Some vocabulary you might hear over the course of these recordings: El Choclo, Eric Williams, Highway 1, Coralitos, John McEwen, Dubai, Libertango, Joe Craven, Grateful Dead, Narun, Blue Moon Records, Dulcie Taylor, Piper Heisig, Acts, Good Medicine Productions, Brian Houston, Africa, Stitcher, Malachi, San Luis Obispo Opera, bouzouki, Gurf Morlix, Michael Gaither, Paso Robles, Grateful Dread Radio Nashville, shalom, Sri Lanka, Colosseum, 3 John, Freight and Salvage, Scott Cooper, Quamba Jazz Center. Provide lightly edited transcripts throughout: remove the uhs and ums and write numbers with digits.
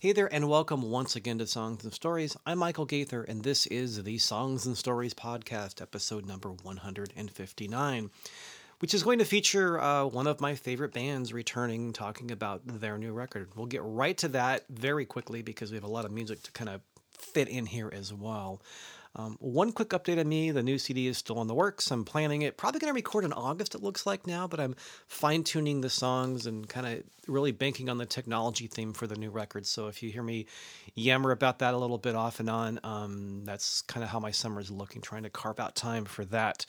Hey there, and welcome once again to Songs and Stories. I'm Michael Gaither, and this is the Songs and Stories podcast, episode number 159, which is going to feature one of my favorite bands returning, talking about their new record. We'll get right to that very quickly because we have a lot of music to kind of fit in here as well. One quick update on me. The new CD is still in the works. I'm planning it. Probably going to record in August, it looks like now, but I'm fine-tuning the songs and kind of really banking on the technology theme for the new record. So if you hear me yammer about that a little bit off and on, that's kind of how my summer is looking, trying to carve out time for that.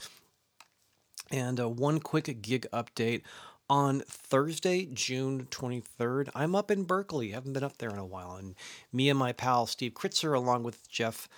And one quick gig update. On Thursday, June 23rd, I'm up in Berkeley. I haven't been up there in a while. And me and my pal Steve Kritzer, along with Jeff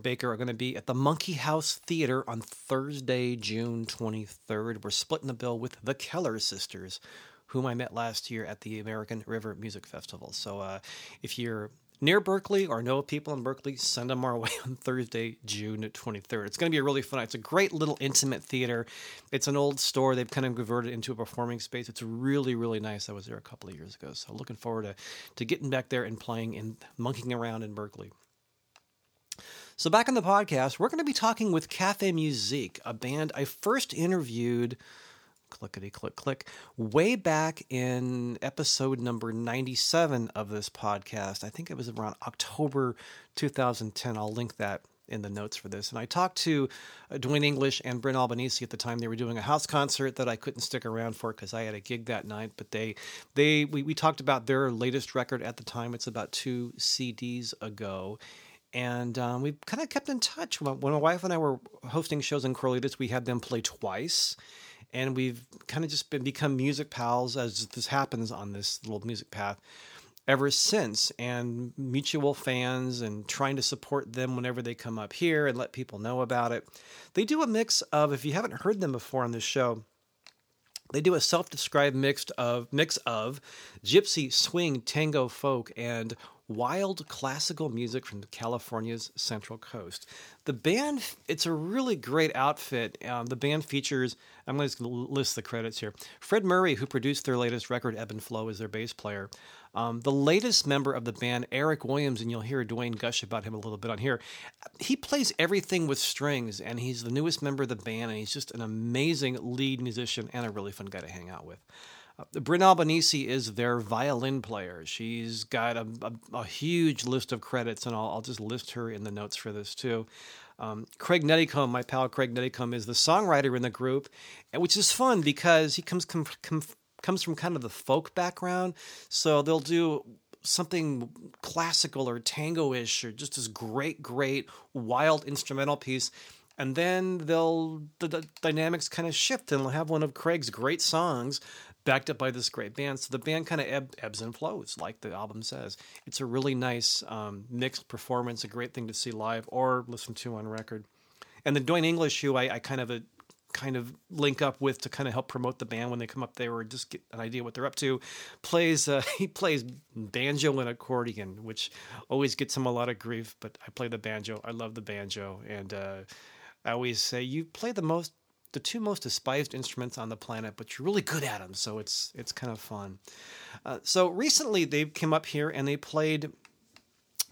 Baker, are going to be at the Monkey House Theater on Thursday, June 23rd. We're splitting the bill with the Keller Sisters, whom I met last year at the American River Music Festival. So if you're near Berkeley or know people in Berkeley, send them our way on Thursday, June 23rd. It's going to be a really fun night. It's a great little intimate theater. It's an old store. They've kind of converted it into a performing space. It's really, really nice. I was there a couple of years ago. So looking forward to getting back there and playing and monkeying around in Berkeley. So back on the podcast, we're going to be talking with Cafe Musique, a band I first interviewed, clickety-click-click, way back in episode number 97 of this podcast. I think it was around October 2010. I'll link that in the notes for this. And I talked to Dwayne English and Bryn Albanese at the time. They were doing a house concert that I couldn't stick around for because I had a gig that night. But we talked about their latest record at the time. It's about 2 CDs ago. And we kind of kept in touch. When my wife and I were hosting shows in Coralitos, we had them play twice. And we've kind of just become music pals, as this happens on this little music path, ever since. And mutual fans and trying to support them whenever they come up here and let people know about it. They do a mix of, if you haven't heard them before on this show, they do a self-described mix of gypsy, swing, tango, folk, and wild classical music from California's Central Coast. The band, it's a really great outfit. The band features, I'm going to list the credits here. Fred Murray, who produced their latest record, Ebb and Flow, is their bass player. The latest member of the band, Eric Williams, and you'll hear Dwayne gush about him a little bit on here. He plays everything with strings, and he's the newest member of the band, and he's just an amazing lead musician and a really fun guy to hang out with. Bryn Albanese is their violin player. She's got a huge list of credits, and I'll just list her in the notes for this too. Craig Netticombe, my pal Craig Netticombe, is the songwriter in the group, which is fun because he comes from kind of the folk background, so they'll do something classical or tango-ish or just this great wild instrumental piece. And then the dynamics kind of shift, and they'll have one of Craig's great songs backed up by this great band. So the band kind of ebbs and flows, like the album says. It's a really nice mixed performance, a great thing to see live or listen to on record. And then Dwayne English, who I kind of link up with to kind of help promote the band when they come up there or just get an idea what they're up to, plays banjo and accordion, which always gets him a lot of grief, but I play the banjo. I love the banjo. And I always say, you play the two most despised instruments on the planet, but you're really good at them, so it's kind of fun. So recently they came up here and they played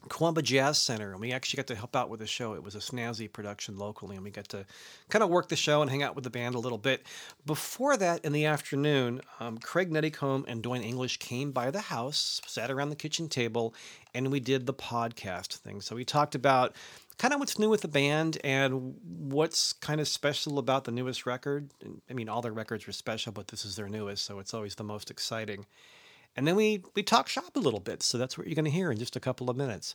Quamba Jazz Center, and we actually got to help out with the show. It was a snazzy production locally, and we got to kind of work the show and hang out with the band a little bit. Before that, in the afternoon, Craig Netticombe and Dwayne English came by the house, sat around the kitchen table, and we did the podcast thing. So we talked about kind of what's new with the band and what's kind of special about the newest record. I mean, all their records were special, but this is their newest, so it's always the most exciting. And then we talk shop a little bit, so that's what you're going to hear in just a couple of minutes.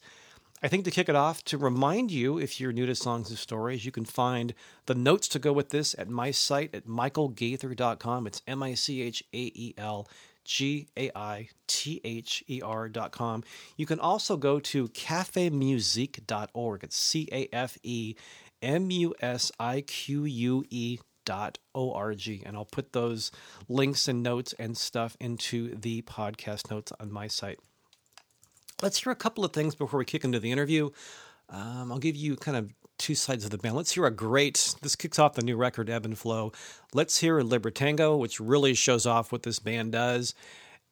I think to kick it off, to remind you, if you're new to Songs and Stories, you can find the notes to go with this at my site at michaelgaither.com. It's MICHAEL gaither.com. You can also go to cafemusique.org. It's cafemusique.org. And I'll put those links and notes and stuff into the podcast notes on my site. Let's hear a couple of things before we kick into the interview. I'll give you kind of two sides of the band. Let's hear a great, this kicks off the new record, Ebb and Flow. Let's hear a Libertango, which really shows off what this band does.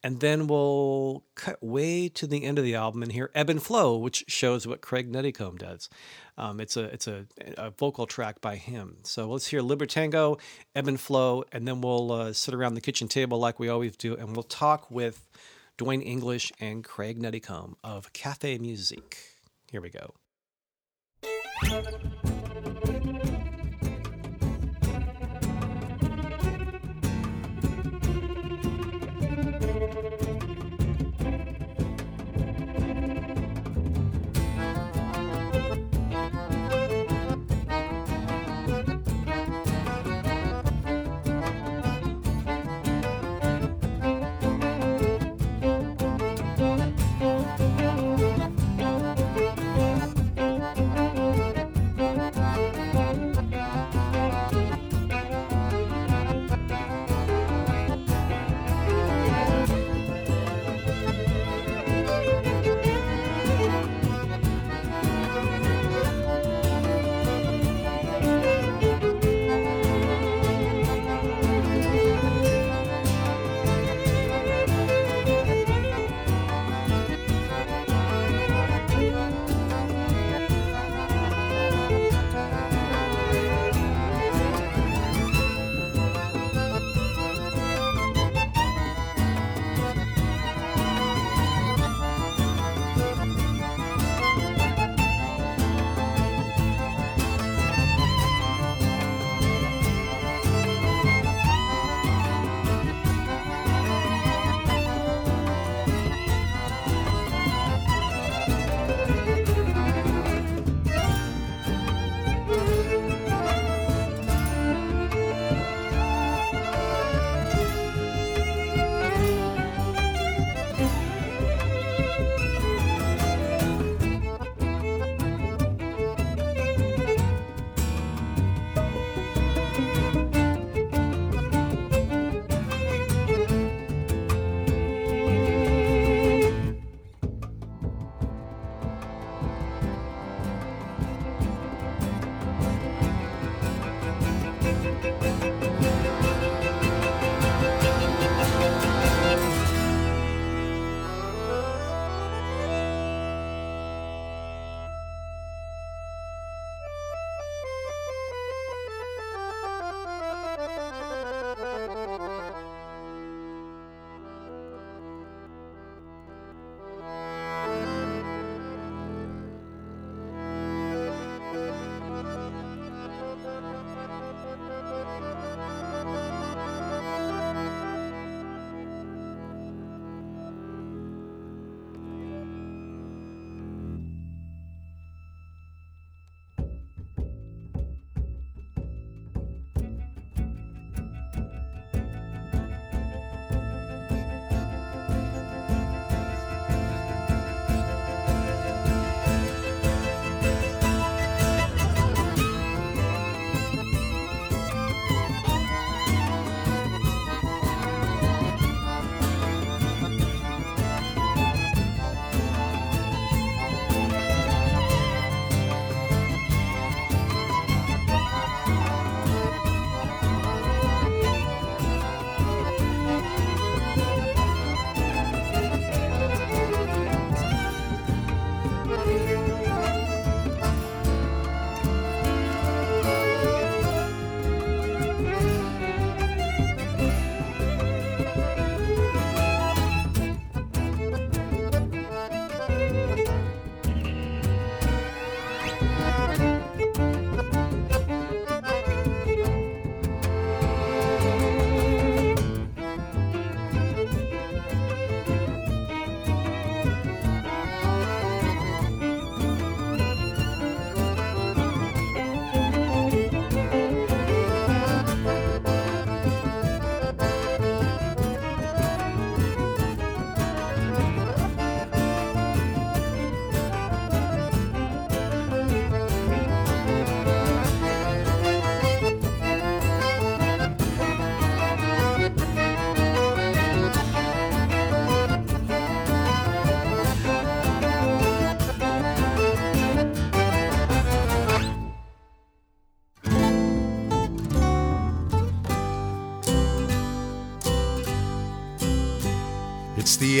And then we'll cut way to the end of the album and hear Ebb and Flow, which shows what Craig Netticombe does. It's a vocal track by him. So let's hear Libertango, Ebb and Flow, and then we'll sit around the kitchen table like we always do, and we'll talk with Dwayne English and Craig Netticombe of Cafe Musique. Here we go.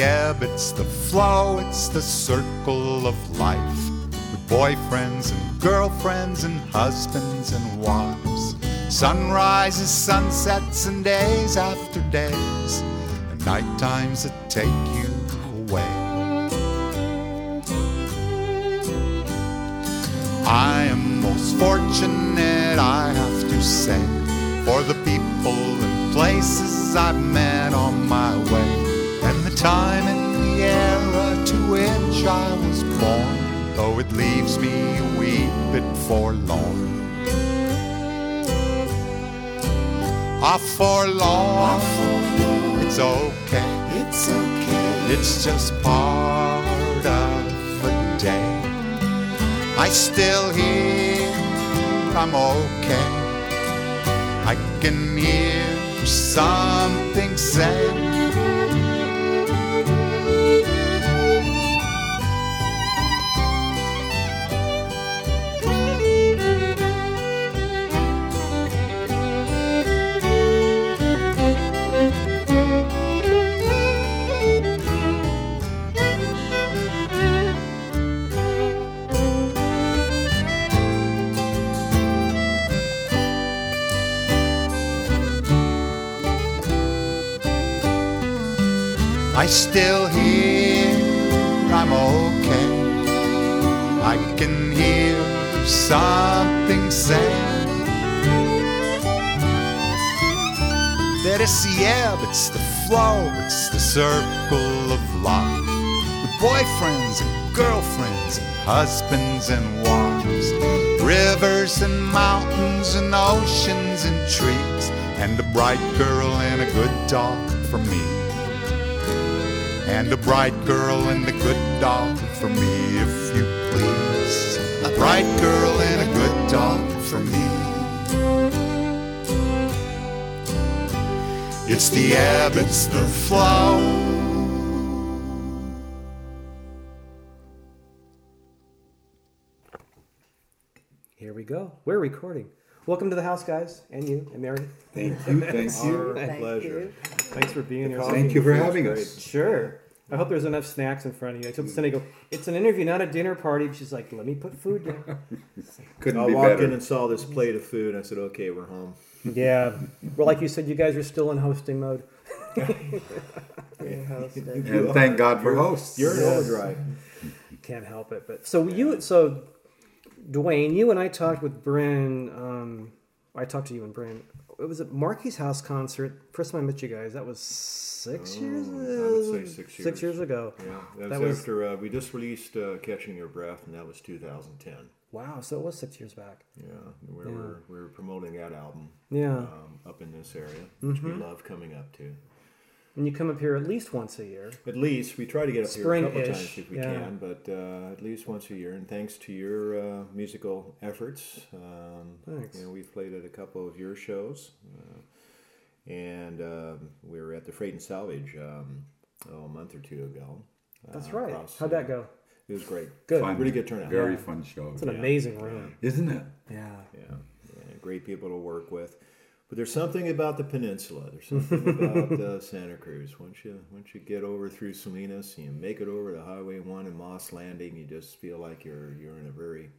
the ebb, it's the flow, it's the circle of life. With boyfriends and girlfriends and husbands and wives. Sunrises, sunsets, and days after days. And night times that take you away. I am most fortunate, I have to say, for the people and places I've met on my way, and the time and the era to which I was born, though it leaves me a wee bit forlorn. Ah, forlorn, it's okay, it's okay, it's just part of the day. I still hear I'm okay. I can hear something said. I still hear I'm okay. I can hear something said. That it's the ebb, it's the flow, it's the circle of life. With boyfriends and girlfriends and husbands and wives. Rivers and mountains and oceans and trees. And a bright girl and a good dog for me. And a bright girl and a good dog for me, if you please. A bright girl and a good dog for me. It's the ebb, it's the flow. Here we go. We're recording. Welcome to the house, guys, and you, and Mary. Thank you. Thank you. Our pleasure. Thanks for being here. Thank you for having us. Sure. I hope there's enough snacks in front of you. I told Cindy, "Go. It's an interview, not a dinner party." She's like, "Let me put food down." Couldn't be better. I walked in and saw this plate of food, and I said, "Okay, we're home." Yeah. Well, like you said, you guys are still in hosting mode. And thank God for hosts. You're in overdrive. Can't help it. But so Dwayne, you and I talked with Bryn. I talked to you and Bryn. It was at Monkey House concert. First time I met you guys, that was 6 years ago. I would say 6 years. 6 years ago. Yeah, that was after we just released "Catching Your Breath," and that was 2010. Wow, so it was 6 years back. Yeah, we were promoting that album. Yeah, up in this area, which we love coming up to. And you come up here at least once a year. At least. We try to get up here a couple times if we can, but at least once a year. And thanks to your musical efforts. We've played at a couple of your shows. And we were at the Freight and Salvage a month or two ago. That's right. How'd that go? It was great. Good. Fun. Really good turnout. Very fun show. It's an amazing room. Isn't it? Yeah. Yeah. Great people to work with. But there's something about the peninsula. There's something about Santa Cruz. Once you get over through Salinas and you make it over to Highway 1 and Moss Landing, you just feel like you're in a very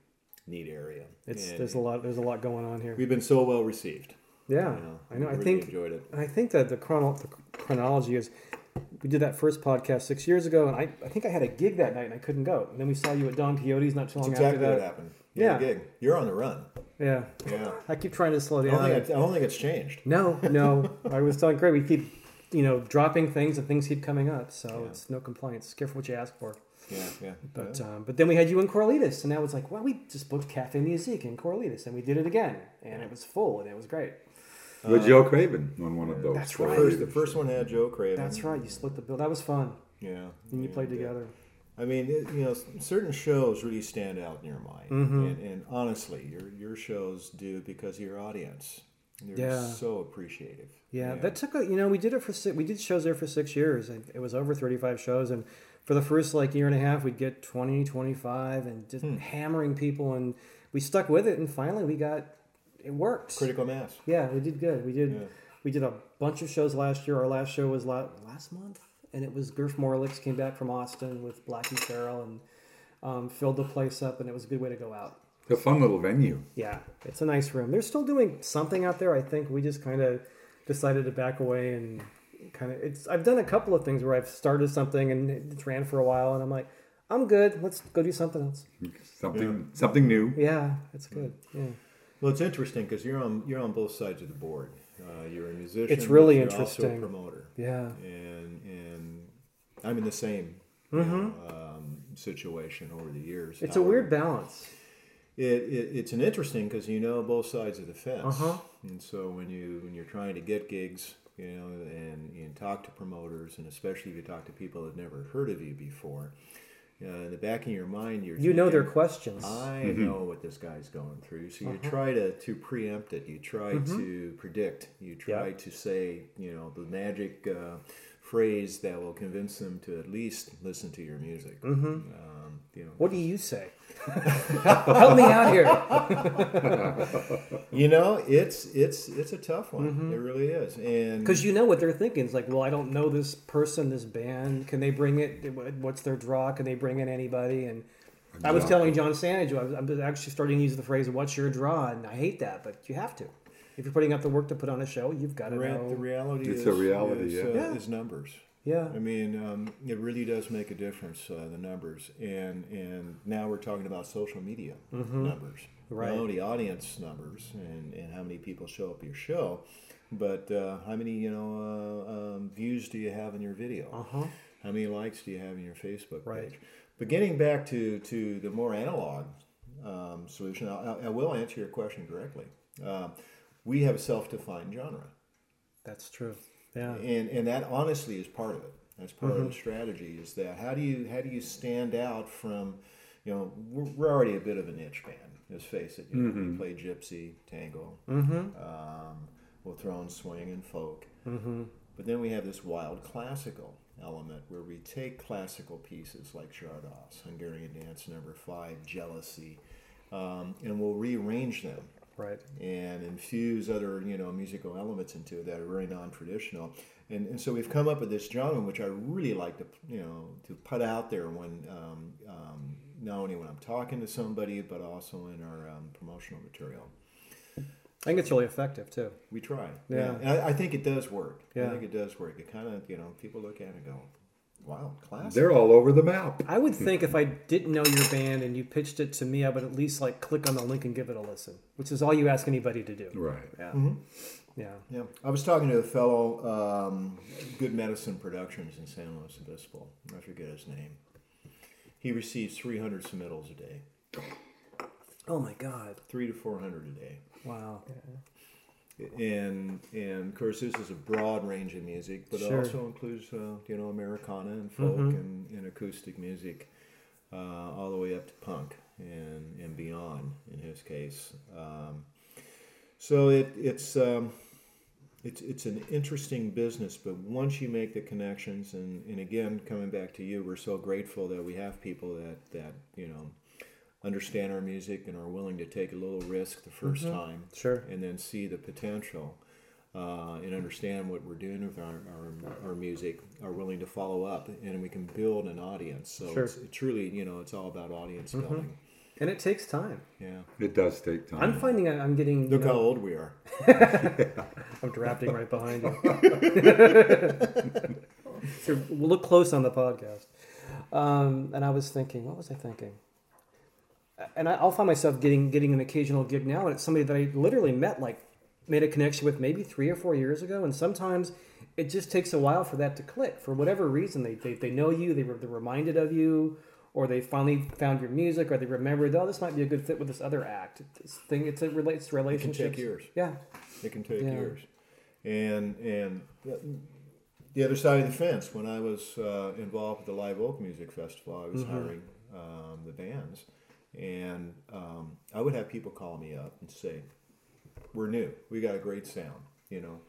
neat area. There's a lot going on here. We've been so well received. Yeah, I know. I really enjoyed it. I think that the chronology is we did that first podcast 6 years ago, and I think I had a gig that night and I couldn't go. And then we saw you at Don Quixote's not too long after that. Exactly what happened. Yeah, gig. You're on the run. Yeah. Yeah. I keep trying to slow down. I don't think it's changed. No. I was telling Craig, we keep, dropping things and things keep coming up. So it's no complaints. Careful what you ask for. Yeah. But then we had you in Coralitos, and I was like, well, we just booked Cafe Musique in Coralitos, and we did it again, and it was full, and it was great. With Joe Craven on one of those. That's right. The first one had Joe Craven. That's right. You split the bill. That was fun. Yeah. And you played together. I mean, certain shows really stand out in your mind, and honestly, your shows do because of your audience. They're so appreciative. Yeah, that took we did shows there for 6 years, and it was over 35 shows, and for the first year and a half, we'd get 20, 25, and just hammering people, and we stuck with it, and finally it worked. Critical mass. Yeah, we did good. We did a bunch of shows last year. Our last show was last month. and it was Gurf Morlix came back from Austin with Blackie Farrell and filled the place up, and it was a good way to go out. A fun little venue. Yeah, it's a nice room. They're still doing something out there. I think we just kind of decided to back away and kind of. It's. I've done a couple of things where I've started something and it ran for a while, and I'm like, I'm good. Let's go do something else. Something new. Yeah, it's good. Yeah. Well, it's interesting because you're on both sides of the board. You're a musician. It's really interesting. Also a promoter. Yeah. And I'm in the same situation over the years. It's a weird balance. It's an interesting because you know both sides of the fence, and so when you're trying to get gigs, you know, and talk to promoters, and especially if you talk to people that have never heard of you before, in the back of your mind, you know their questions. I know what this guy's going through, so you try to preempt it. You try to predict. You try to say, you know, the magic phrase that will convince them to at least listen to your music. You know, what do you say? Help me out here. You know, it's a tough one. It really is, and because you know what they're thinking. It's like, well, I don't know this person, this band. Can they bring it? What's their draw? Can they bring in anybody? And exactly. I was telling John Sandage, I'm actually starting to use the phrase "What's your draw?" And I hate that, but you have to. If you're putting up the work to put on a show, you've got to know. The reality is numbers. Yeah, I mean, it really does make a difference, the numbers, and now we're talking about social media numbers, right? Not only audience numbers and how many people show up at your show, but how many views do you have in your video? How many likes do you have in your Facebook page? Right. But getting back to the more analog solution, I will answer your question directly. We have a self-defined genre. That's true. Yeah. And that honestly is part of it. That's part of the strategy is that how do you stand out from, you know, we're already a bit of a niche band, let's face it. You know, we play gypsy, tango, we'll throw in swing and folk. But then we have this wild classical element where we take classical pieces like Shardos, Hungarian Dance No. 5, Jealousy, and we'll rearrange them. Right. And infuse other, you know, musical elements into it that are very non-traditional. And so we've come up with this genre, which I really like to, you know, to put out there when, not only when I'm talking to somebody, but also in our promotional material. I think it's really effective, too. We try. Yeah. And I think it does work. Yeah. I think it does work. It kind of, you know, people look at it and go, wow, classic. They're all over the map. I would think if I didn't know your band and you pitched it to me, I would at least like click on the link and give it a listen, which is all you ask anybody to do. Right. Yeah. Yeah. I was talking to a fellow Good Medicine Productions in San Luis Obispo. I forget his name. He receives 300 submittals a day. Oh, my God. 300 to 400 a day. Wow. Yeah. And of course, this is a broad range of music, but it also includes Americana and folk and acoustic music, all the way up to punk and beyond. In his case, so it's an interesting business. But once you make the connections, and again, coming back to you, we're so grateful that we have people that you know, understand our music and are willing to take a little risk the first time, and then see the potential and understand what we're doing with our music, are willing to follow up, and we can build an audience. So it's really, you know, it's all about audience building. And it takes time. Yeah. It does take time. I'm finding I'm getting... Look how old we are. I'm drafting right behind you. So we'll look close on the podcast. And I was thinking, what was I thinking? And I'll find myself getting an occasional gig now, and it's somebody that I literally met, like, made a connection with maybe 3 or 4 years ago, and sometimes it just takes a while for that to click. For whatever reason, they know you, they're reminded of you, or they finally found your music, or they remembered, oh, this might be a good fit with this other act. It's relationships. It can take years. Yeah. It can take years. And the other side of the fence, when I was involved with the Live Oak Music Festival, I was hiring the bands. And I would have people call me up and say, we're new. We got a great sound. You know,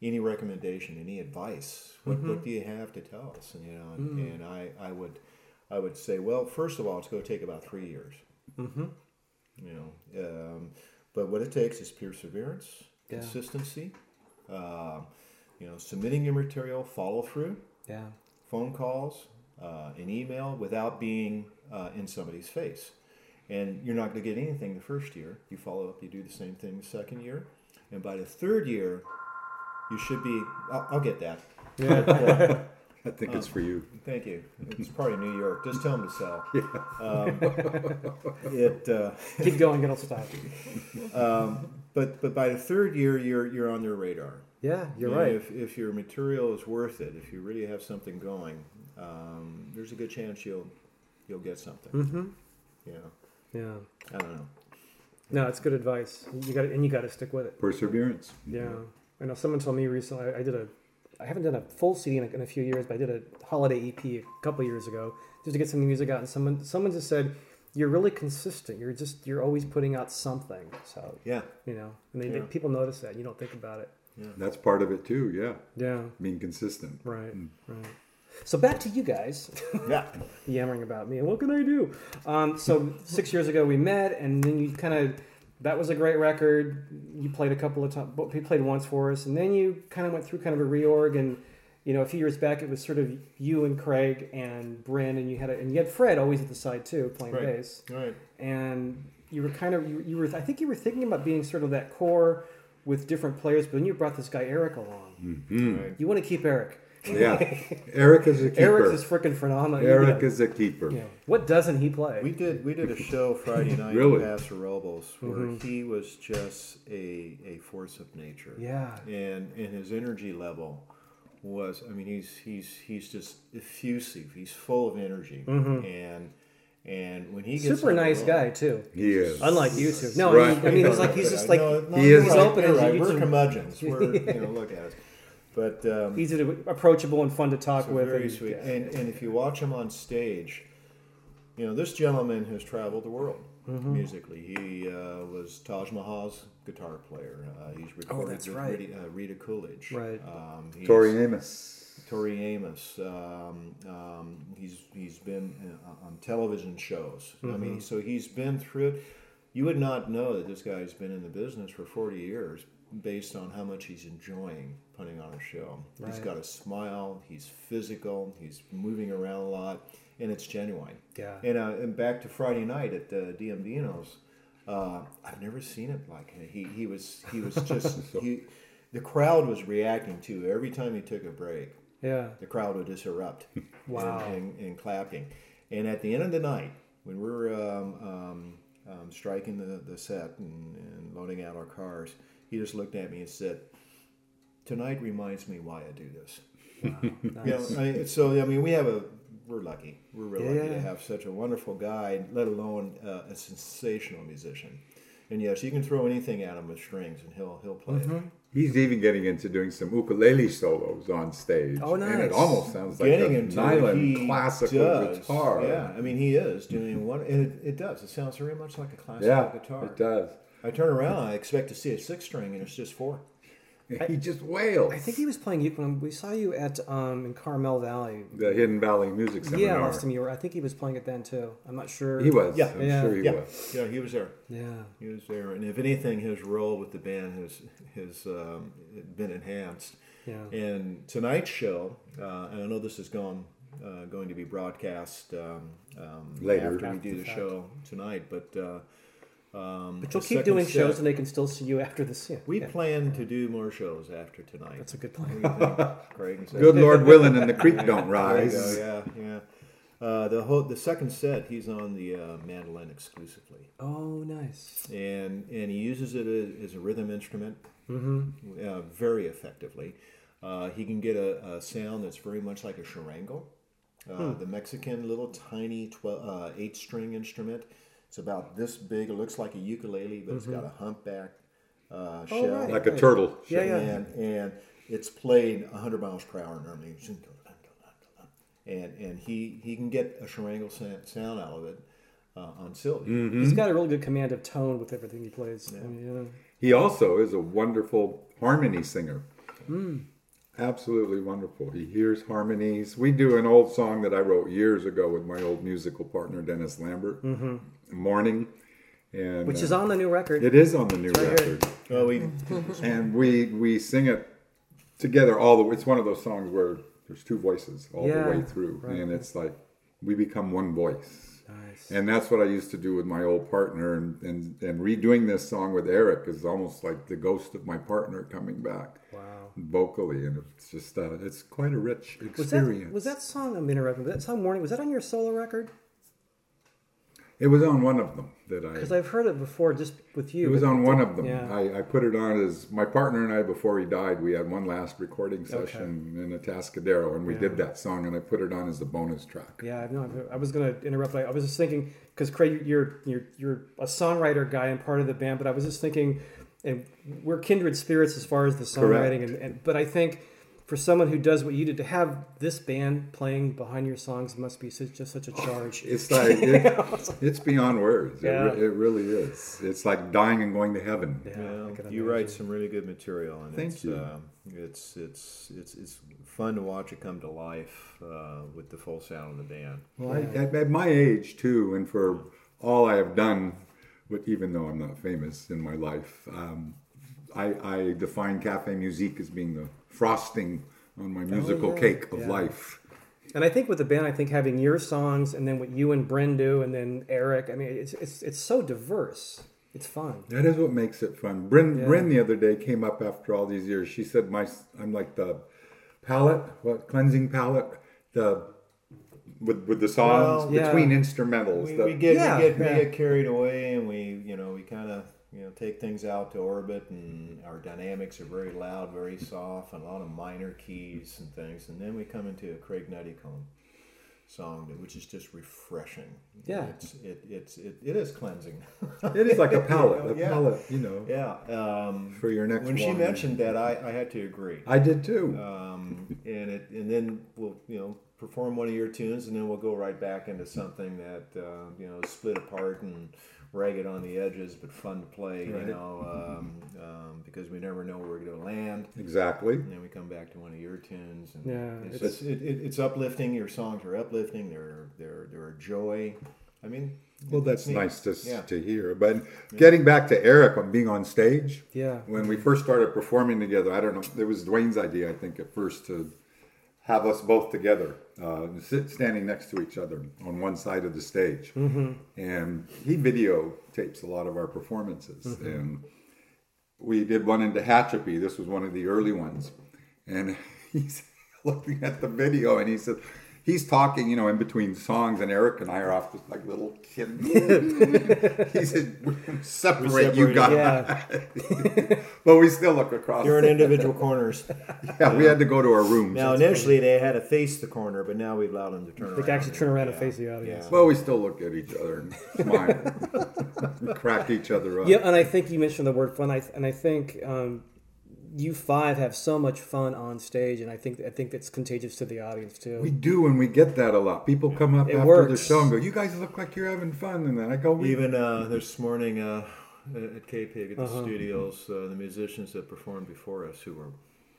any recommendation, any advice? What do you have to tell us? And, you know, and I would say, well, first of all, it's going to take about 3 years. You know, but what it takes is perseverance, consistency, submitting your material, follow through. Yeah. phone calls, an email without being in somebody's face. And you're not going to get anything the first year. You follow up, you do the same thing the second year. And by the third year, you should be, I'll get that. Yeah. I think it's for you. Thank you. It's probably New York. Just tell them to sell. Yeah. Keep going, it'll stop. But by the third year, you're on their radar. Yeah, you're right. If your material is worth it, if you really have something going, there's a good chance you'll get something. Mm-hmm. Yeah. Yeah. I don't know. No, it's good advice. You got to stick with it. Perseverance. Yeah. I know someone told me recently. I haven't done a full CD in a few years, but I did a holiday EP a couple years ago just to get some music out. And someone just said, "You're really consistent. You're always putting out something." So yeah, and they people notice that. You don't think about it. Yeah. That's part of it too. Yeah. Yeah. Being consistent. Right. Mm. Right. So back to you guys. Yeah. Yammering about me. What can I do? So 6 years ago we met, and then you kind of. That was a great record. You played a couple of times. You played once for us, and then you kind of went through kind of a reorg. And a few years back, it was sort of you and Craig and Bryn, and you had Fred always at the side too, playing bass. Right. And you were kind of you were. I think you were thinking about being sort of that core with different players, but then you brought this guy Eric along. Mm-hmm. Right. You want to keep Eric. Yeah, Eric is a keeper. Eric is freaking phenomenal. Eric is a keeper. Yeah. What doesn't he play? We did a show Friday night really? In Paso Robles where he was just a force of nature. Yeah, and his energy level was. I mean, he's just effusive. He's full of energy, and when he gets super nice guy too. He is unlike you two. No, right. I mean he's like he's just like no, he is open as right. We're curmudgeons. We're look at us. But easy to approachable and fun to talk so with. Very sweet. Yeah. And if you watch him on stage, this gentleman has traveled the world musically. He was Taj Mahal's guitar player. He's recorded with Rita Coolidge. Right. Tori Amos. He's been on television shows. Mm-hmm. I mean, so he's been through it. You would not know that this guy's been in the business for 40 years. Based on how much he's enjoying putting on a show. Right. He's got a smile, he's physical, he's moving around a lot, and it's genuine. Yeah. And back to Friday night at the DMDino's, I've never seen it like him. He was just, the crowd was reacting to every time he took a break. Yeah. The crowd would just erupt. Wow. And clapping. And at the end of the night, when we were striking the set and loading out our cars, he just looked at me and said, "Tonight reminds me why I do this." Wow, nice. We're lucky. We're real lucky to have such a wonderful guy, let alone a sensational musician. And yes, you can throw anything at him with strings, and he'll play it. He's even getting into doing some ukulele solos on stage. Oh, nice! And it almost sounds like an island classical guitar. Yeah, I mean, he is doing one, and it does. It sounds very much like a classical guitar. It does. I turn around, I expect to see a 6-string, and it's just 4. He just wails. I think he was playing when we saw you at in Carmel Valley, the Hidden Valley Music Seminar. Yeah, last time you were. I think he was playing it then too. I'm not sure. He was. Yeah, I'm sure he was. Yeah, he was there. Yeah, he was there. And if anything, his role with the band has been enhanced. Yeah. And tonight's show, and I know this is going to be broadcast later after we do the show tonight, but. But you'll keep doing shows, and they can still see you after this. Yeah. We plan to do more shows after tonight. That's a good plan. Craig good Lord willing, and the creek don't rise. Yeah. The second set, he's on the mandolin exclusively. Oh, nice. And he uses it as a rhythm instrument, very effectively. He can get a sound that's very much like a charango, the Mexican little tiny 8-string instrument. It's about this big. It looks like a ukulele, but it's got a humpback shell. Oh, right. Like a turtle. Yeah, yeah. And it's played 100 miles per hour normally. And he can get a charango sound out of it on silk. Mm-hmm. He's got a really good command of tone with everything he plays. Yeah. I mean, he also is a wonderful harmony singer. Mm. Absolutely wonderful. He hears harmonies. We do an old song that I wrote years ago with my old musical partner, Dennis Lambert, Morning. And, which is on the new record. It is on the new record. Well, we sing it together all the way. It's one of those songs where there's two voices all the way through. Right. And it's like, we become one voice. Nice. And that's what I used to do with my old partner. And redoing this song with Eric is almost like the ghost of my partner coming back. Wow. Vocally. And it's just, it's quite a rich experience. Was that song, I'm interrupting, but that song, Morning, was that on your solo record? It was on one of them that I... Because I've heard it before just with you. It was on one of them. Yeah. I put it on as... My partner and I, before he died, we had one last recording session in Atascadero, and we did that song, and I put it on as the bonus track. Yeah, no, I was going to interrupt. I was just thinking, because Craig, you're a songwriter guy and part of the band, but I was just thinking, and we're kindred spirits as far as the songwriting, but I think... For someone who does what you did, to have this band playing behind your songs must be just such a charge. It's like, it's beyond words. Yeah. It really is. It's like dying and going to heaven. Yeah, well, you write some really good material, and Thank you. It's fun to watch it come to life with the full sound of the band. Well, at my age too, and for all I have done, but even though I'm not famous in my life, I define Cafe Musique as being the frosting on my musical cake of life. And I think with the band, I think having your songs and then what you and Bryn do and then Eric, I mean, it's so diverse. It's fun. That is what makes it fun. Bryn the other day came up after all these years. She said, I'm like the palette, cleansing palette, with the songs between instrumentals. We get carried away, and we kind of... take things out to orbit, and our dynamics are very loud, very soft, and a lot of minor keys and things. And then we come into a Craig Netticombe song, which is just refreshing. Yeah, it is cleansing. It is like a palette, for your next. When she mentioned that, I had to agree. I did too. And then we'll perform one of your tunes, and then we'll go right back into something that is split apart and ragged on the edges, but fun to play, because we never know where we're going to land. Exactly. And then we come back to one of your tunes. And it's uplifting. Your songs are uplifting. They're a joy. I mean... Well, that's nice to hear. But getting back to Eric on being on stage, when we first started performing together, I don't know, it was Dwayne's idea, I think, at first to have us both together, standing next to each other on one side of the stage. Mm-hmm. And he videotapes a lot of our performances. Mm-hmm. And we did one in Tehachapi. This was one of the early ones. And he's looking at the video, and he said, he's talking, in between songs, and Eric and I are off like little kids. He said, we're going to separate you guys. Yeah. But we still look across. You're in individual corners. Yeah, we had to go to our rooms. Now, initially, they had to face the corner, but now we've allowed them to turn around. They can actually turn around and face the audience. Yeah. Well, we still look at each other and smile. We crack each other up. Yeah, and I think you mentioned the word fun, and I think... you five have so much fun on stage, and I think that's contagious to the audience too. We do, and we get that a lot. People come up after the show and go, "You guys look like you're having fun," and then I go, "Even this morning at K-Pig at the studios, the musicians that performed before us, who were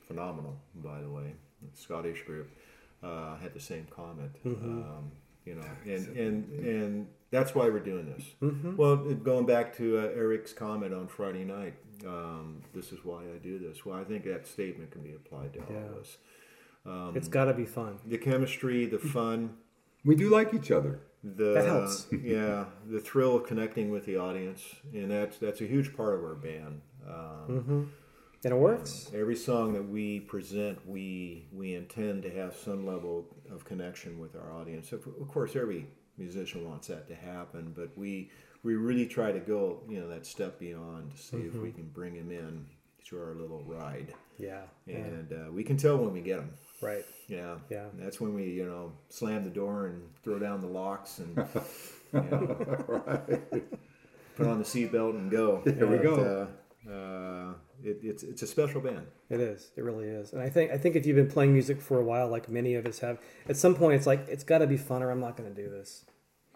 phenomenal, by the way, the Scottish group, had the same comment." Mm-hmm. And that's why we're doing this. Mm-hmm. Well, going back to Eric's comment on Friday night, this is why I do this. Well, I think that statement can be applied to all of us. It's got to be fun. The chemistry, the fun. We do like each other. That helps. The thrill of connecting with the audience, and that's a huge part of our band. Mm-hmm. And it works. Every song that we present, we intend to have some level of connection with our audience. Of course, every musician wants that to happen, but we really try to go, that step beyond to see if we can bring them in to our little ride. Yeah. And we can tell when we get them. Right. Yeah. Yeah. And that's when we, slam the door and throw down the locks and right. Put on the seatbelt and go. Here we go. It's a special band. It is. It really is. And I think if you've been playing music for a while, like many of us have, at some point it's like, it's got to be fun or I'm not going to do this.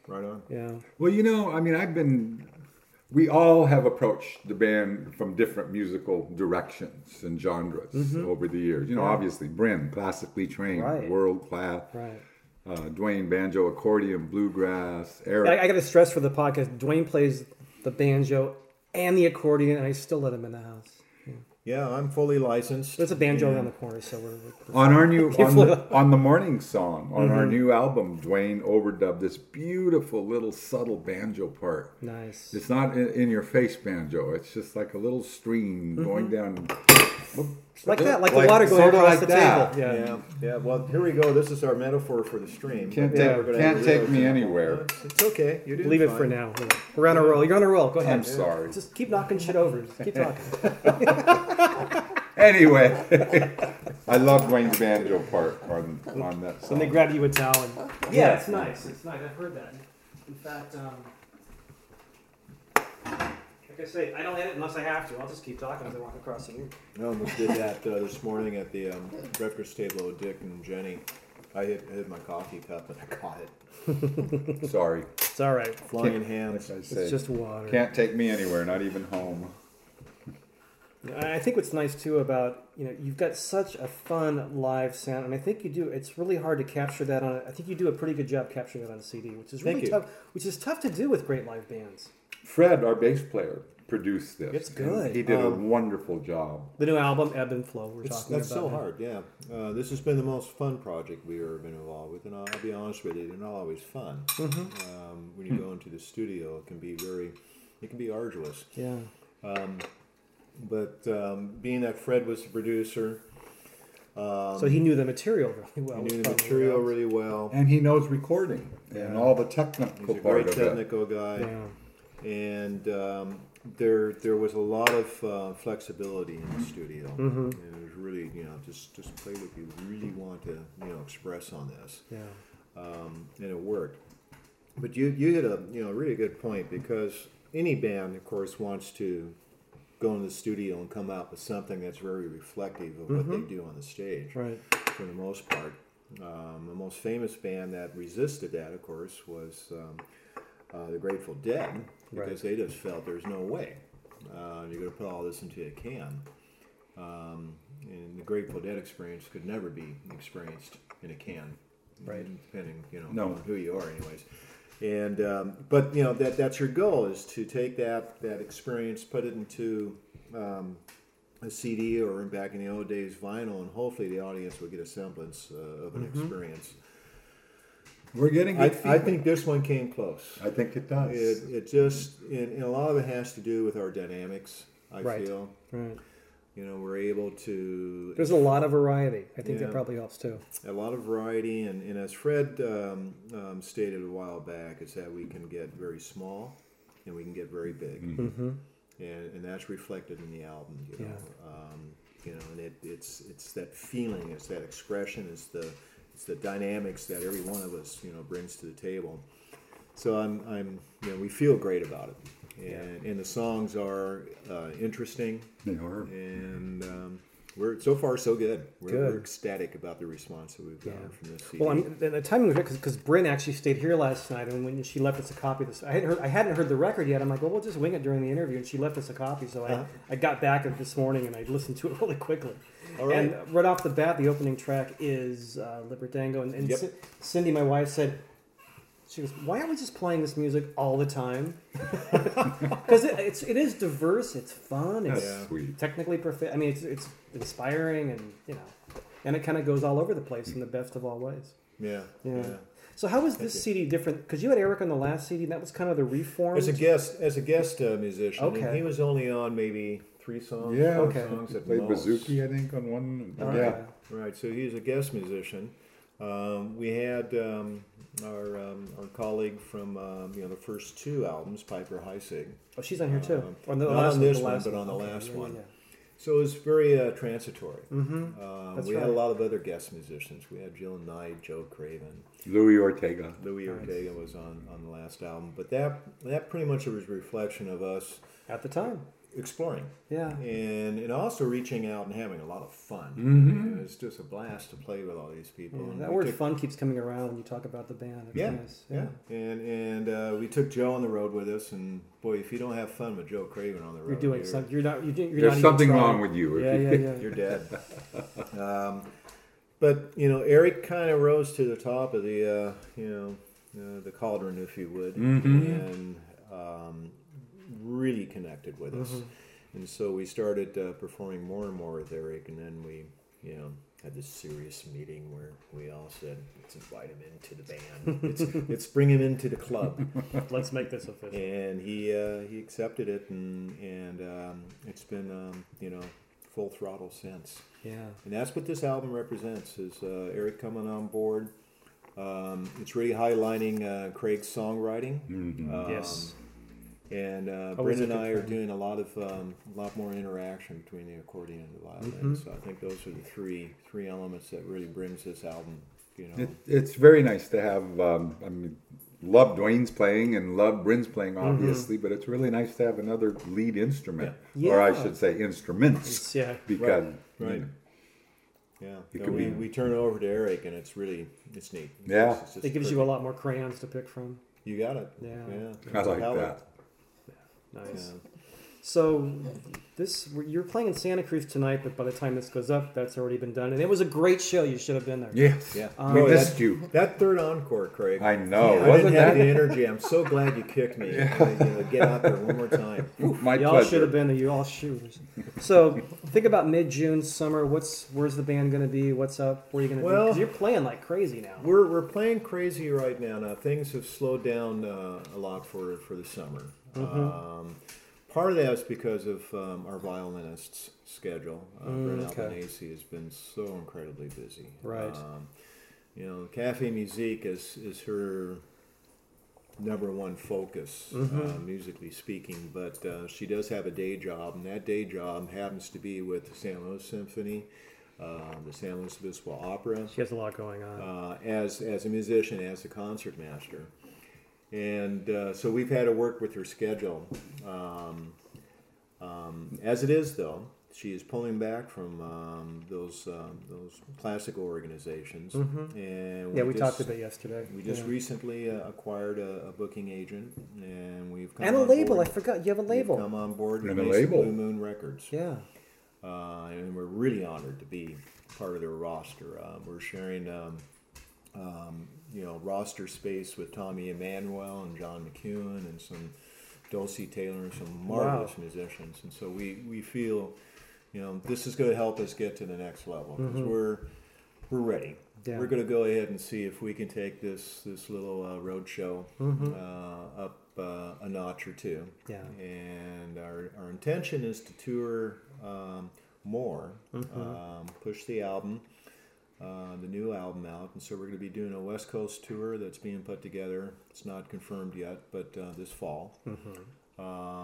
Right on. Yeah. Well, I mean, we all have approached the band from different musical directions and genres over the years. Obviously, Bryn, classically trained, world class. Right. Dwayne, banjo, accordion, bluegrass, Eric. I got to stress for the podcast, Dwayne plays the banjo and the accordion, and I still let him in the house. Yeah, I'm fully licensed. There's a banjo around the corner, so we're on our new on the morning song on our new album. Dwayne overdubbed this beautiful little subtle banjo part. Nice. It's not in your face banjo. It's just like a little stream going down. Like that, like the water going across the table. Yeah. Well, here we go. This is our metaphor for the stream. Can't take me anywhere. It's okay. You did. Leave it for now. We're on a roll. You're on a roll. Go ahead. I'm sorry. Just keep knocking shit over. Just keep talking. Anyway, I love Dwayne's banjo part on that song. When they grab you a towel. Yeah, it's nice. It's nice. I've heard that. In fact, like I say, I don't edit unless I have to. I'll just keep talking as I walk across the room. I almost did that this morning at the breakfast table with Dick and Jenny. I hit my coffee cup and I caught it. Sorry. It's all right. Flying hands. Like I said, it's just water. Can't take me anywhere, not even home. I think what's nice too about, you've got such a fun live sound, and I think you do. It's really hard to capture that I think you do a pretty good job capturing that on a CD, which is really tough. Which is tough to do with great live bands. Fred, our bass player, produced this. It's good. He did a wonderful job. The new album, Ebb and Flow, we're talking about. That's so hard, yeah. This has been the most fun project we've ever been involved with, and I'll be honest with you, they're not always fun. When you go into the studio, it can be very arduous. Yeah. But being that Fred was the producer... so he knew the material really well. And he knows recording and all the technical part of it. He's a great technical guy. Yeah. And there was a lot of flexibility in the studio. And it was really, just play what you really want to, express on this. Yeah. And it worked. But you hit a really good point, because any band, of course, wants to go into the studio and come out with something that's very reflective of what they do on the stage. Right. For the most part, the most famous band that resisted that, of course, was the Grateful Dead, because they just felt there's no way you're going to put all this into a can. And the Grateful Dead experience could never be experienced in a can, right? Depending, on who you are, anyways. And but that's your goal, is to take that experience, put it into a CD or back in the old days vinyl, and hopefully the audience will get a semblance of an experience. We're getting good feedback. I think this one came close. I think it does. It just, and a lot of it has to do with our dynamics, I feel. Right. We're able to... There's a lot of variety. I think that probably helps too. A lot of variety, and as Fred stated a while back, it's that we can get very small and we can get very big. And that's reflected in the album, and it's that feeling, it's that expression, it's the dynamics that every one of us, brings to the table. So we feel great about it, and the songs are interesting. They are, and we're so far so good. We're ecstatic about the response that we've gotten from this CD. Well, the timing was great, because Bryn actually stayed here last night, and when she left us a copy of this, I hadn't heard the record yet. I'm like, well, we'll just wing it during the interview, and she left us a copy. So I got back this morning and I listened to it really quickly. All right. And right off the bat, the opening track is Libertango, and Cindy, my wife, said, she goes, "Why aren't we just playing this music all the time?" Because it is diverse, it's fun, it's sweet, technically perfect. I mean, it's inspiring, and and it kind of goes all over the place in the best of all ways. Yeah. So how was this CD different? Because you had Eric on the last CD, and that was kind of the reformed. As a guest musician, okay. And he was only on maybe 3 songs. Yeah, okay. Songs at played bouzouki, I think, on one. All right. So he's a guest musician. We had our colleague from the first 2 albums, Piper Heisig. Oh, she's on here too. On the last one. Yeah. So it was very transitory. We had a lot of other guest musicians. We had Jill Knight, Joe Craven, Louis Ortega. Ortega was on the last album, but that pretty much was a reflection of us at the time. Exploring, and also reaching out and having a lot of fun. It's just a blast to play with all these people. Yeah, and that word "fun" keeps coming around when you talk about the band. Nice. And we took Joe on the road with us, and boy, if you don't have fun with Joe Craven on the road, There's something wrong with you. You're dead. But Eric kind of rose to the top of the cauldron, if you would, and really connected with us, And so we started performing more and more with Eric, and then we, you know, had this serious meeting where we all said, let's invite him into the band. let's bring him into the club. Let's make this official. And he accepted it, and it's been, you know, full throttle since. Yeah. And that's what this album represents, is Eric coming on board. It's really highlighting Craig's songwriting. Mm-hmm. Yes. And Bryn and I are doing a lot more interaction between the accordion and the violin. Mm-hmm. So I think those are the three elements that really brings this album. You know, it's very nice to have. I mean, love Dwayne's playing and love Bryn's playing, obviously, mm-hmm. but it's really nice to have another lead instrument, yeah. Yeah. or I should say instruments, it's, yeah, because right. You know, yeah, so we turn it over to Eric, and it's neat. Yeah, it gives you a lot more crayons to pick from. You got it. Yeah, yeah. I like that. Nice. Yeah. So, you're playing in Santa Cruz tonight, but by the time this goes up, that's already been done. And it was a great show. You should have been there. Yes. Yeah. We missed you. That third encore, Craig. I know. Yeah, wasn't that the energy? I'm so glad you kicked me. Yeah. Get out there one more time. My y'all pleasure. Should have been there. You all shooters. So, think about mid-June, summer. Where's the band going to be? What's up? Where are you going to be? Because you're playing like crazy now. We're playing crazy right now. Now, things have slowed down a lot for the summer. Mm-hmm. Part of that is because of our violinist's schedule. Bryn Albanese has been so incredibly busy. Right. You know, Cafe Musique is her number one focus, mm-hmm. Musically speaking. But she does have a day job, and that day job happens to be with the San Luis Symphony, the San Luis Obispo Opera. She has a lot going on. As a musician, as a concertmaster. And so we've had to work with her schedule. As it is, though, she is pulling back from those classical organizations. Mm-hmm. And we talked about yesterday. We just recently acquired a booking agent, and we've come and a label. Board. I forgot you have a label. We've come on board with Blue Moon Records. Yeah, and we're really honored to be part of their roster. We're sharing. You know, roster space with Tommy Emmanuel and John McEwen and some Dulcie Taylor and some marvelous musicians. And so we feel, you know, this is going to help us get to the next level because mm-hmm. we're ready. Yeah. We're going to go ahead and see if we can take this little road show mm-hmm. Up a notch or two. Yeah. And our intention is to tour more, mm-hmm. Push the album. The new album out, and so we're going to be doing a West Coast tour that's being put together. It's not confirmed yet, but this fall. Mm-hmm.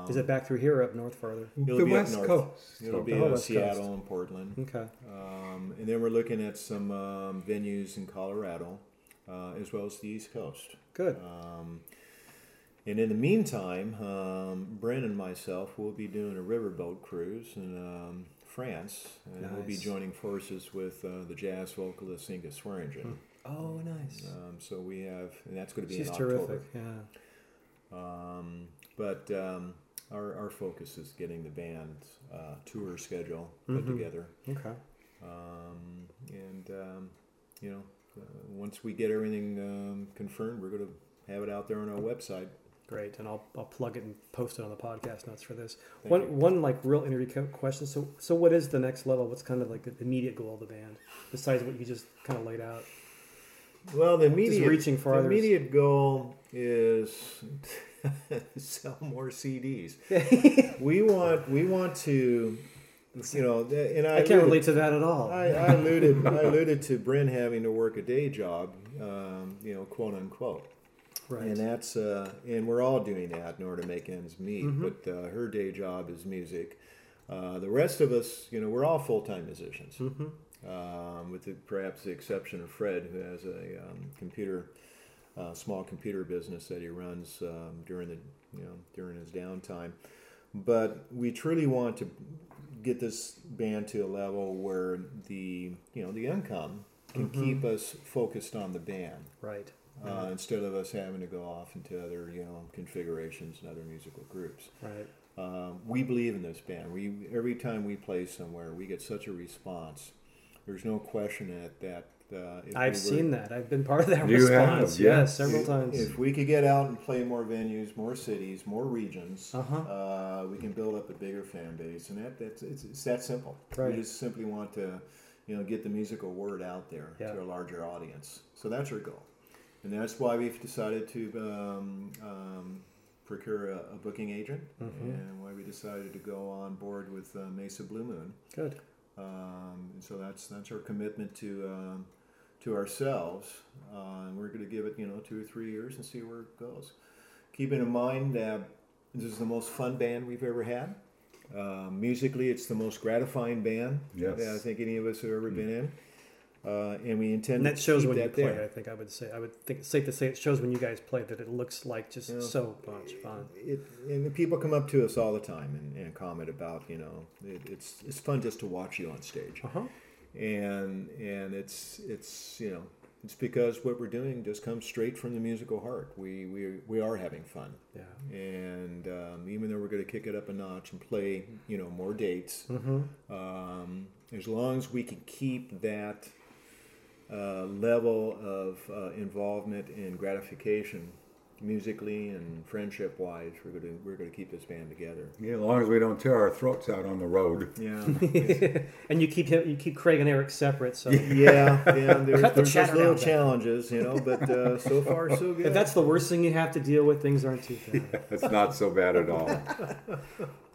Is it back through here or up north farther? It'll be West Coast. It'll be Seattle and Portland. Okay. And then we're looking at some venues in Colorado, as well as the East Coast. Good. And in the meantime, Bryn and myself will be doing a riverboat cruise and France, and nice. We'll be joining forces with the jazz vocalist Inga Swearingen. Oh, nice! So we have, and that's going to be in October. She's terrific, yeah. But our focus is getting the band's tour schedule put mm-hmm. together. Okay. You know, once we get everything confirmed, we're going to have it out there on our website. Great, and I'll plug it and post it on the podcast notes for this. One like real interview question. So what is the next level? What's kind of like the immediate goal of the band besides what you just kind of laid out? Well, the immediate goal is sell more CDs. we want to, you know, and I can't relate to that at all. I alluded to Bryn having to work a day job, you know, quote unquote. Right. And that's and we're all doing that in order to make ends meet. Mm-hmm. But her day job is music. The rest of us, you know, we're all full-time musicians, mm-hmm. With perhaps the exception of Fred, who has a small computer business that he runs during his downtime. But we truly want to get this band to a level where the income can mm-hmm. keep us focused on the band. Right. Instead of us having to go off into other, you know, configurations and other musical groups. Right. We believe in this band. Every time we play somewhere, we get such a response. There's no question that I've seen that. I've been part of that response. Yeah, several times. If we could get out and play more venues, more cities, more regions, we can build up a bigger fan base, and it's that simple. Right. We just simply want to, get the musical word out there to a larger audience. So that's our goal, and that's why we've decided to procure a booking agent, and why we decided to go on board with Mesa Blue Moon. Good. And so that's our commitment to ourselves, and we're going to give it 2 or 3 years and see where it goes. Keeping in mind that this is the most fun band we've ever had. Musically, it's the most gratifying band that I think any of us have ever been in. And we intend that shows when you play. There. I would think it's safe to say it shows when you guys play that it looks like just so much fun. And the people come up to us all the time and comment about it's fun just to watch you on stage. And it's because what we're doing just comes straight from the musical heart. We are having fun. Yeah. And even though we're going to kick it up a notch and play more dates, as long as we can keep that level of involvement and gratification, musically and friendship-wise, we're going to keep this band together. Yeah, as long as we don't tear our throats out on the road. Yeah. And you keep Craig and Eric separate. So there's just little challenges, But so far so good. If that's the worst thing you have to deal with, things aren't too bad. Yeah, it's not so bad at all.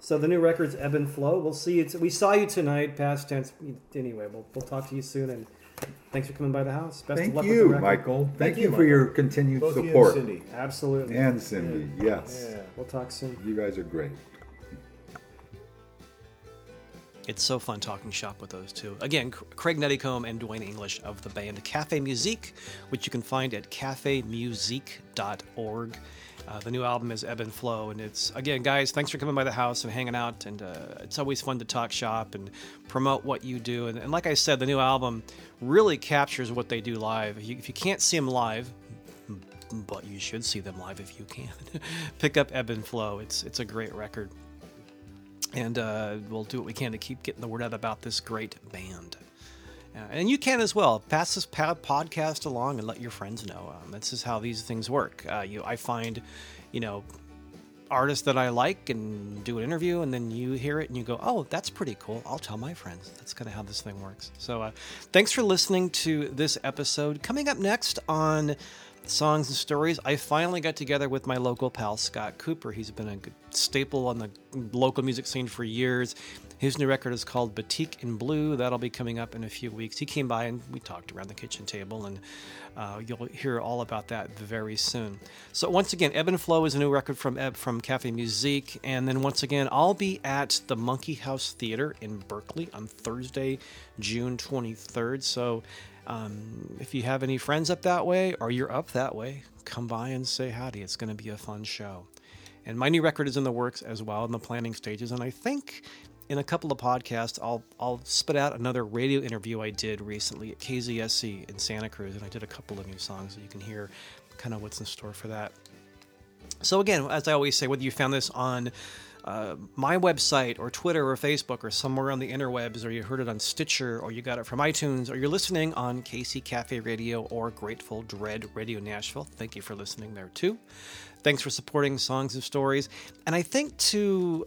So the new record's Ebb and Flow. We'll see you. We saw you tonight, past tense. Anyway, we'll talk to you soon and. Thanks for coming by the house. Best of luck with the record, Michael. Thank you, Michael, for your continued support. You and Cindy. Absolutely. And Cindy, yes. Yeah. We'll talk soon. You guys are great. It's so fun talking shop with those two. Again, Craig Netticombe and Dwayne English of the band Cafe Musique, which you can find at cafemusique.org. The new album is Ebb and Flow, and it's, again, guys, thanks for coming by the house and hanging out, and it's always fun to talk shop and promote what you do, and like I said, the new album really captures what they do live. If you can't see them live, but you should see them live if you can, pick up Ebb and Flow. It's a great record, and we'll do what we can to keep getting the word out about this great band. And you can as well. Pass this podcast along and let your friends know. This is how these things work. I find, artists that I like and do an interview, and then you hear it and you go, oh, that's pretty cool. I'll tell my friends. That's kind of how this thing works. So thanks for listening to this episode. Coming up next on Songs and Stories, I finally got together with my local pal, Scott Cooper. He's been a good staple on the local music scene for years. His new record is called Batik in Blue. That'll be coming up in a few weeks. He came by and we talked around the kitchen table, and you'll hear all about that very soon. So once again, Ebb and Flow is a new record from Cafe Musique. And then once again, I'll be at the Monkey House Theater in Berkeley on Thursday, June 23rd. So if you have any friends up that way or you're up that way, come by and say howdy. It's going to be a fun show. And my new record is in the works as well, in the planning stages. And I think in a couple of podcasts, I'll spit out another radio interview I did recently at KZSC in Santa Cruz, and I did a couple of new songs, so you can hear kind of what's in store for that. So again, as I always say, whether you found this on my website or Twitter or Facebook or somewhere on the interwebs, or you heard it on Stitcher, or you got it from iTunes, or you're listening on KC Cafe Radio or Grateful Dread Radio Nashville, thank you for listening there too. Thanks for supporting Songs and Stories. And I think to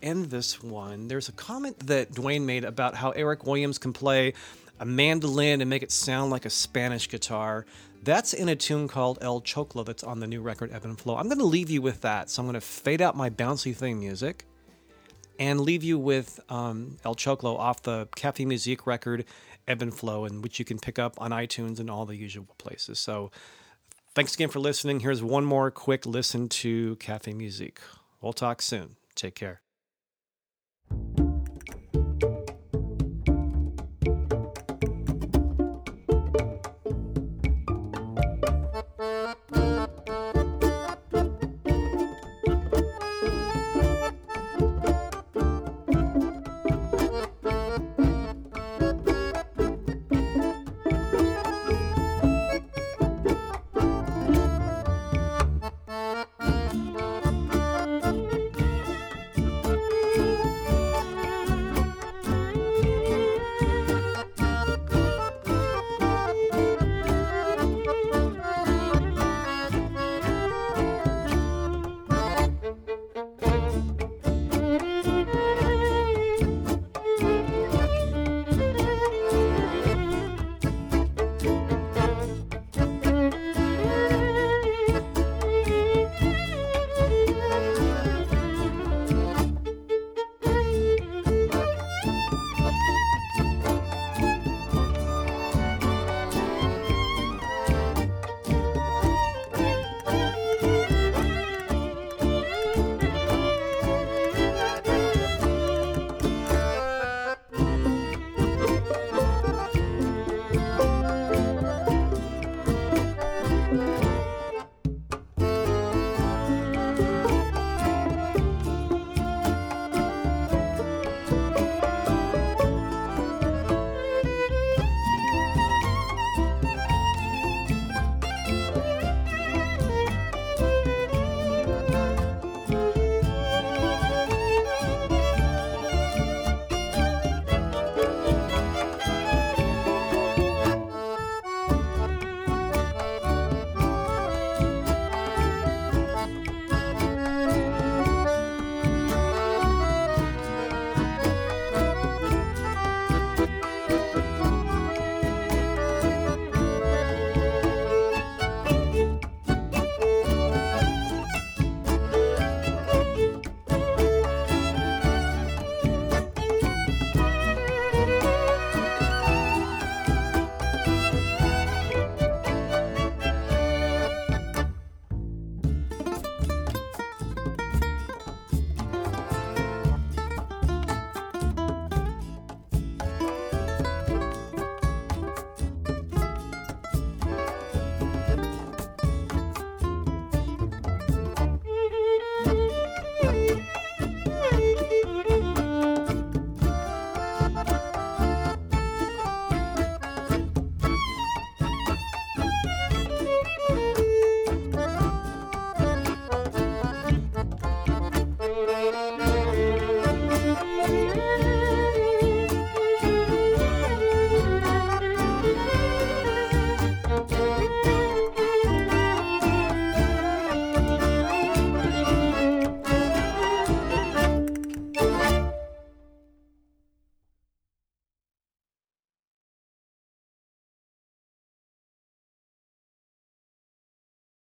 end this one, there's a comment that Dwayne made about how Eric Williams can play a mandolin and make it sound like a Spanish guitar. That's in a tune called El Choclo that's on the new record Ebb and Flow. I'm going to leave you with that, so I'm going to fade out my bouncy theme music and leave you with El Choclo off the Cafe Musique record Ebb and Flow, and which you can pick up on iTunes and all the usual places. So thanks again for listening. Here's one more quick listen to Cafe Musique. We'll talk soon. Take care.